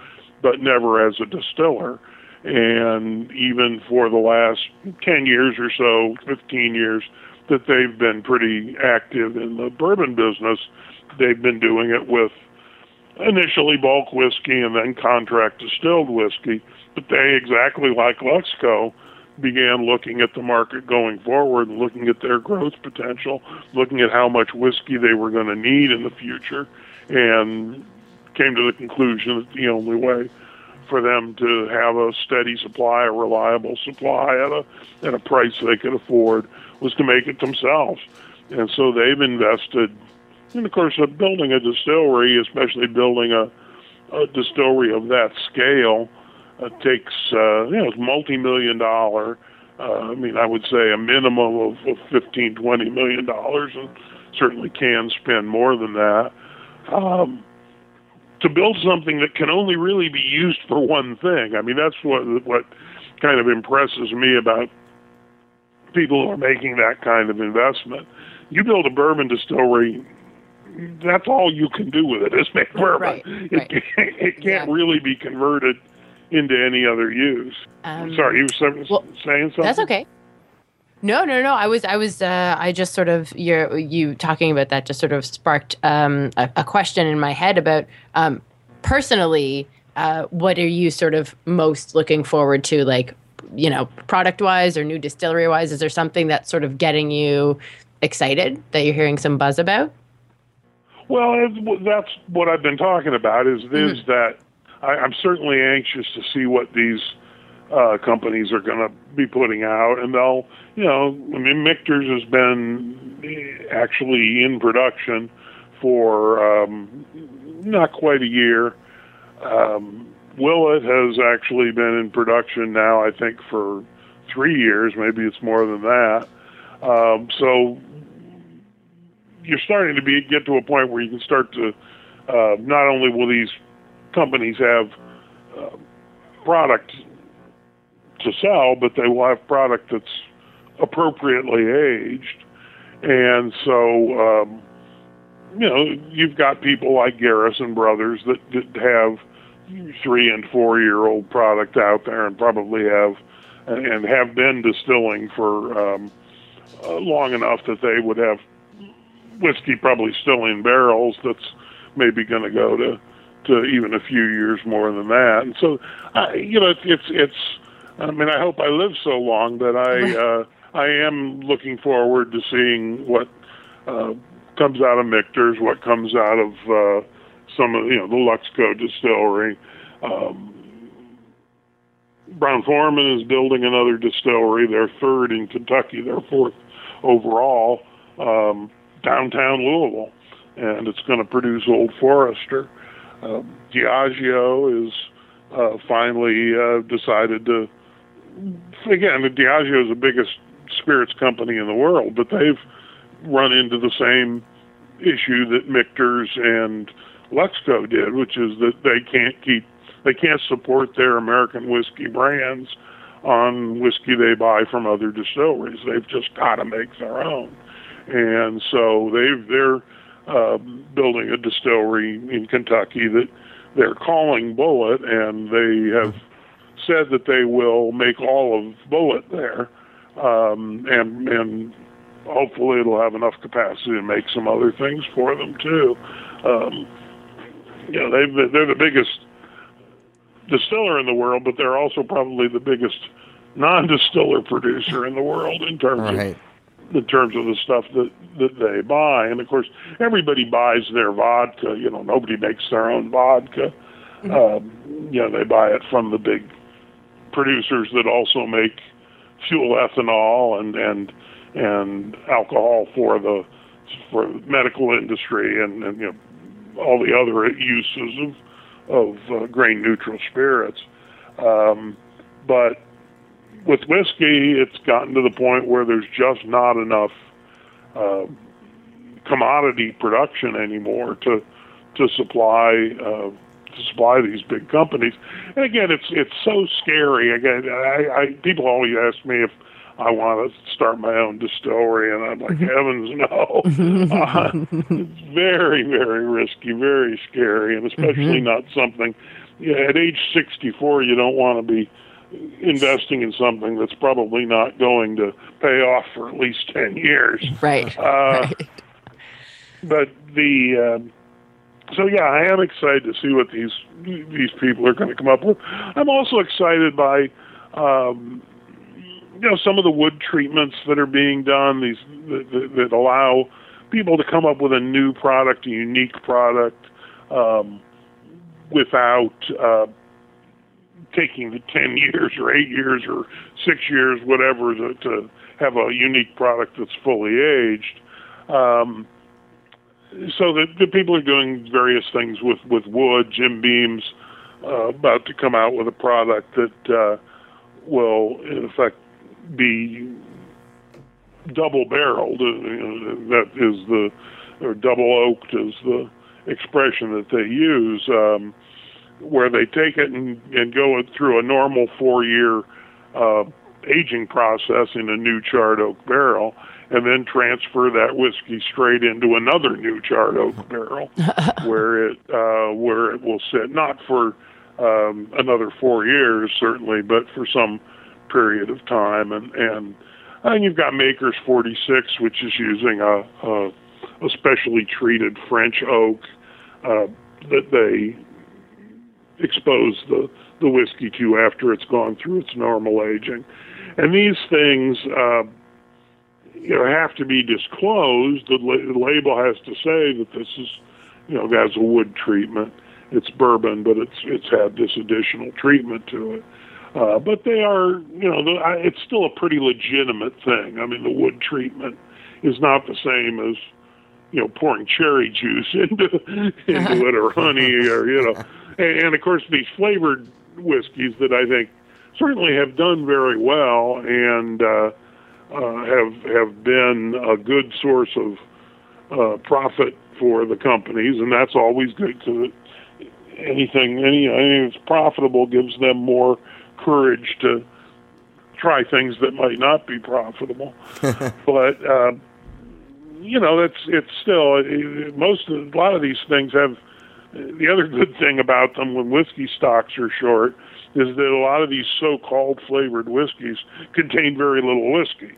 but never as a distiller. And even for the last 10 years or so, 15 years, that they've been pretty active in the bourbon business, they've been doing it with initially bulk whiskey and then contract distilled whiskey. But they, exactly like Luxco, began looking at the market going forward, looking at their growth potential, looking at how much whiskey they were going to need in the future, and came to the conclusion that the only way for them to have a steady supply, a reliable supply at a price they could afford, was to make it themselves. And so they've invested, and of course, building a distillery, especially building a distillery of that scale, takes it's multi-million-dollar. I would say a minimum of $15, $20 million, and certainly can spend more than that. To build something that can only really be used for one thing. That's what kind of impresses me about people who are making that kind of investment. You build a bourbon distillery, that's all you can do with it is make bourbon. Right. It can't really be converted into any other use. Sorry, you were saying something? That's okay. No. You talking about that just sort of sparked a question in my head about personally, what are you sort of most looking forward to, like, product wise or new distillery wise? Is there something that's sort of getting you excited that you're hearing some buzz about? Well, that's what I've been talking about is that I'm certainly anxious to see what these companies are going to be putting out, and they'll, Michter's has been actually in production for not quite a year. Willett has actually been in production now, I think, for 3 years, maybe it's more than that. So you're starting to get to a point where you can start to, not only will these companies have product to sell, but they will have product that's appropriately aged. And so, you've got people like Garrison Brothers that have 3- and 4-year-old product out there, and probably have been distilling for long enough that they would have whiskey probably still in barrels that's maybe going to go to even a few years more than that. And so, it's. I mean, I hope I live so long that I am looking forward to seeing what comes out of Michter's, what comes out of some of the Luxco distillery. Brown Forman is building another distillery. They're third in Kentucky. They're fourth overall, downtown Louisville, and it's going to produce Old Forester. Diageo is finally decided to. Again, Diageo is the biggest spirits company in the world, but they've run into the same issue that Michter's and Luxco did, which is that they can't support their American whiskey brands on whiskey they buy from other distilleries. They've just got to make their own, and so they're building a distillery in Kentucky that they're calling Bulleit, and they have said that they will make all of Bulleit there, and hopefully it'll have enough capacity to make some other things for them too. They're the biggest distiller in the world, but they're also probably the biggest non-distiller producer in the world in terms of the stuff that they buy. And of course, everybody buys their vodka. Nobody makes their own vodka. They buy it from the big producers that also make fuel ethanol and alcohol for the medical industry and all the other uses of grain neutral spirits. But with whiskey, it's gotten to the point where there's just not enough commodity production anymore to supply these big companies. And again, it's so scary. Again, people always ask me if I want to start my own distillery, and I'm like, heavens no. It's very, very risky, very scary, and especially not something. At age 64, you don't want to be investing in something that's probably not going to pay off for at least 10 years. Right. But I am excited to see what these people are going to come up with. I'm also excited by some of the wood treatments that are being done, that allow people to come up with a new product, a unique product, without taking the 10 years or 8 years or 6 years, whatever, to have a unique product that's fully aged. So the people are doing various things with wood. Jim Beam's about to come out with a product that will, in effect, be double-barreled. That is or double-oaked is the expression that they use, where they take it and go through a normal 4-year aging process in a new charred oak barrel, and then transfer that whiskey straight into another new charred oak barrel, where it will sit not for another 4 years certainly, but for some period of time. And you've got Maker's 46, which is using a specially treated French oak that they expose the whiskey to after it's gone through its normal aging. And these things have to be disclosed. The label has to say that this is, that's a wood treatment. It's bourbon, but it's had this additional treatment to it. But they are, it's still a pretty legitimate thing. I mean, the wood treatment is not the same as, pouring cherry juice into it, or honey, or And of course, these flavored whiskeys that I think certainly have done very well and have been a good source of profit for the companies, and that's always good. To anything that's profitable gives them more courage to try things that might not be profitable. But it's still most a lot of these things have The other good thing about them when whiskey stocks are short is that a lot of these so-called flavored whiskeys contain very little whiskey.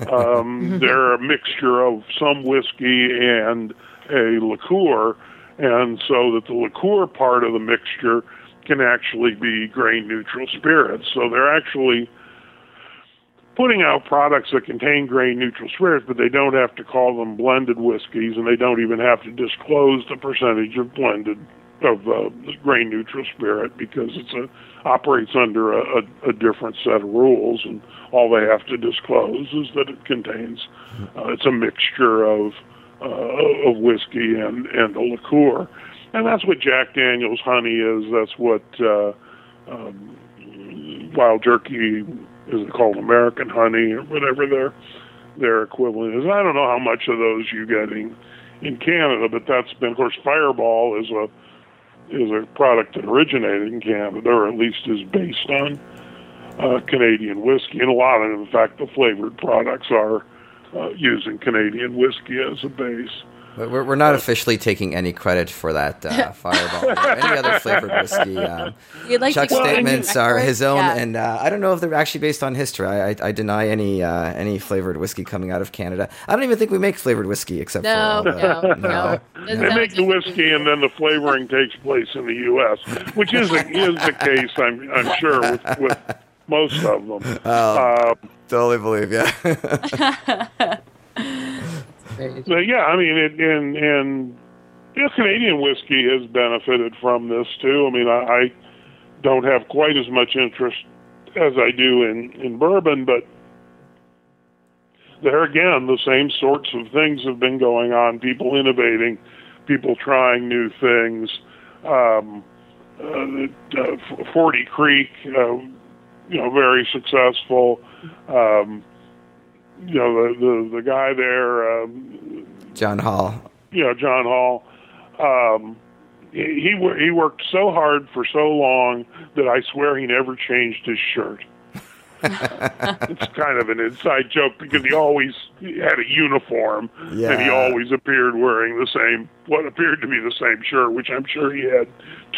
They're a mixture of some whiskey and a liqueur, and so that the liqueur part of the mixture can actually be grain-neutral spirits. So they're actually putting out products that contain grain-neutral spirits, but they don't have to call them blended whiskeys, and they don't even have to disclose the percentage of grain-neutral spirit, because it operates under a different set of rules, and all they have to disclose is that it contains it's a mixture of whiskey and a liqueur. And that's what Jack Daniels honey is. That's what Wild Turkey is called, American honey, or whatever their equivalent is. And I don't know how much of those you get in Canada, but that's been, of course, Fireball is a product that originated in Canada, or at least is based on Canadian whiskey. And a lot of, in fact, the flavored products are using Canadian whiskey as a base. We're not officially taking any credit for that Fireball or any other flavored whiskey. Like Chuck's statements are his own, and I don't know if they're actually based on history. I deny any flavored whiskey coming out of Canada. I don't even think we make flavored whiskey except for... No. They make the whiskey, and then the flavoring takes place in the U.S., which is the case, I'm sure, with most of them. Totally believe, yeah. But yeah, I mean, and Canadian whiskey has benefited from this too. I mean, I don't have quite as much interest as I do in bourbon, but there again, the same sorts of things have been going on, people innovating, people trying new things. 40 Creek, very successful. The guy there, John Hall. John Hall. He worked so hard for so long that I swear he never changed his shirt. It's kind of an inside joke because he always had a uniform, and he always appeared wearing what appeared to be the same shirt, which I'm sure he had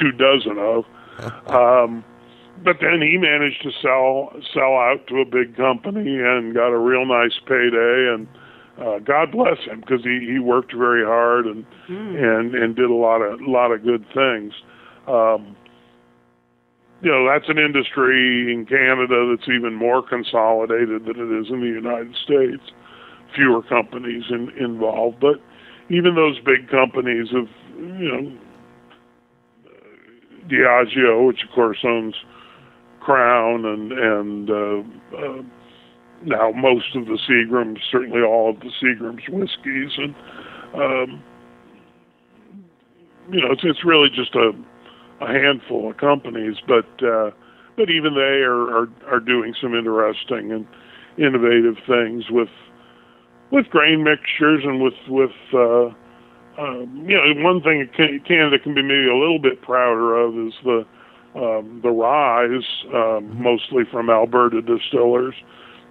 24 of. But then he managed to sell out to a big company and got a real nice payday. And God bless him, because he worked very hard and did a lot of good things. That's an industry in Canada that's even more consolidated than it is in the United States. Fewer companies involved, but even those big companies have, Diageo, which of course owns Crown and now most of the Seagrams, certainly all of the Seagrams whiskeys, and it's really just a handful of companies, but even they are doing some interesting and innovative things with grain mixtures and with one thing Canada can be maybe a little bit prouder of is the ryes, mostly from Alberta distillers,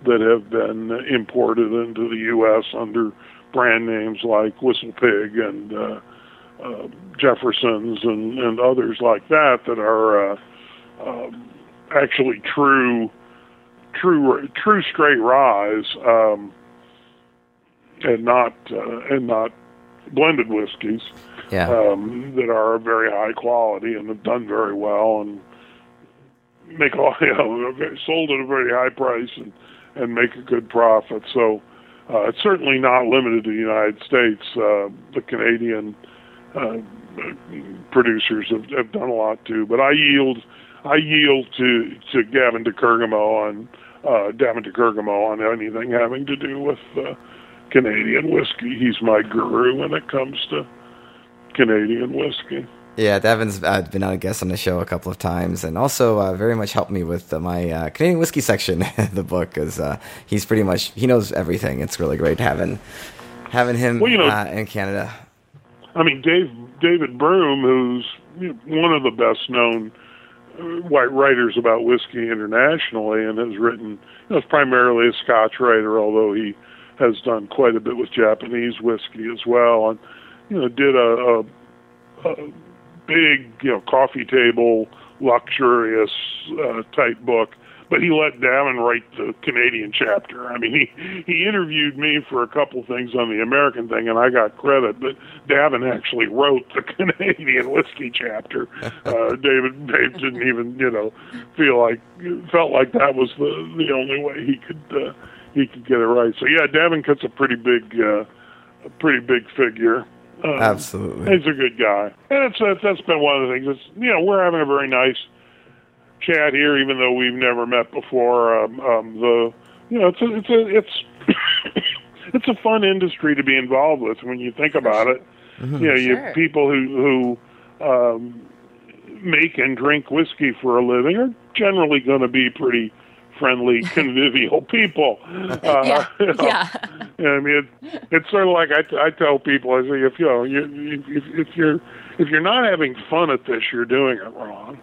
that have been imported into the U.S. under brand names like Whistle Pig and Jefferson's and others like that are actually true straight ryes, and not blended whiskeys, that are very high quality and have done very well and make sold at a very high price and make a good profit. So it's certainly not limited to the United States. The Canadian producers have done a lot too. But I yield to Davin de Kergommeaux on anything having to do with Canadian whiskey. He's my guru when it comes to Canadian whiskey. Yeah, Davin's been on a guest on the show a couple of times, and also very much helped me with my Canadian whiskey section in the book, because he's pretty much, he knows everything. It's really great having him in Canada. I mean, David Broom, who's one of the best known white writers about whiskey internationally, and has written, is primarily a Scotch writer, although he has done quite a bit with Japanese whiskey as well, and did a big, coffee table, luxurious type book. But he let Davin write the Canadian chapter. I mean, he interviewed me for a couple things on the American thing, and I got credit. But Davin actually wrote the Canadian whiskey chapter. Dave didn't even, felt like that was the only way he could get it right. So yeah, Davin cuts a pretty big figure. Absolutely, he's a good guy, and that's been one of the things. It's, we're having a very nice chat here, even though we've never met before. It's a fun industry to be involved with when you think about it. Mm-hmm. You have people who make and drink whiskey for a living are generally going to be pretty friendly, convivial people. I mean, it's sort of like I tell people, I say, if you're not having fun at this, you're doing it wrong.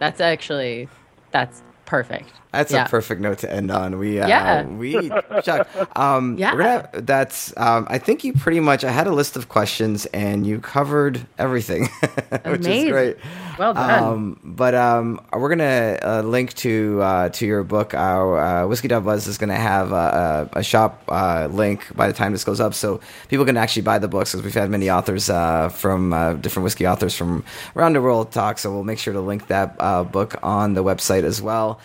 That's perfect. That's a perfect note to end on. Chuck. I think you pretty much. I had a list of questions, and you covered everything, which is great. Well done. But we're gonna link to your book. Our whiskey.buzz is gonna have a shop link by the time this goes up, so people can actually buy the books. Because we've had many authors from different whiskey authors from around the world talk. So we'll make sure to link that book on the website as well.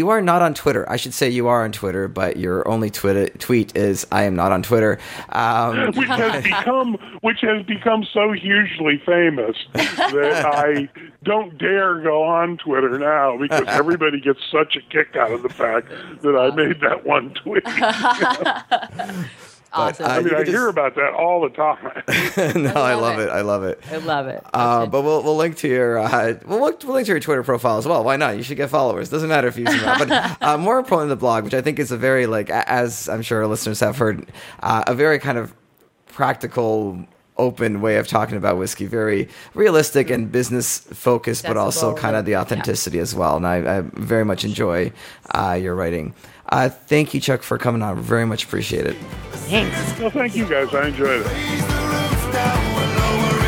You are not on Twitter. I should say you are on Twitter, but your only tweet is "I am not on Twitter," which has become so hugely famous that I don't dare go on Twitter now because everybody gets such a kick out of the fact that I made that one tweet. Awesome. I hear about that all the time. I love it. But we'll link to your Twitter profile as well. Why not? You should get followers. Doesn't matter if you use that. But more importantly, the blog, which I think is a very as I'm sure our listeners have heard, a very kind of practical, open way of talking about whiskey, very realistic and business focused, but also kind of the authenticity as well. And I very much enjoy your writing. Thank you, Chuck, for coming on. Very much appreciate it. Thanks. Well, thank you guys. I enjoyed it.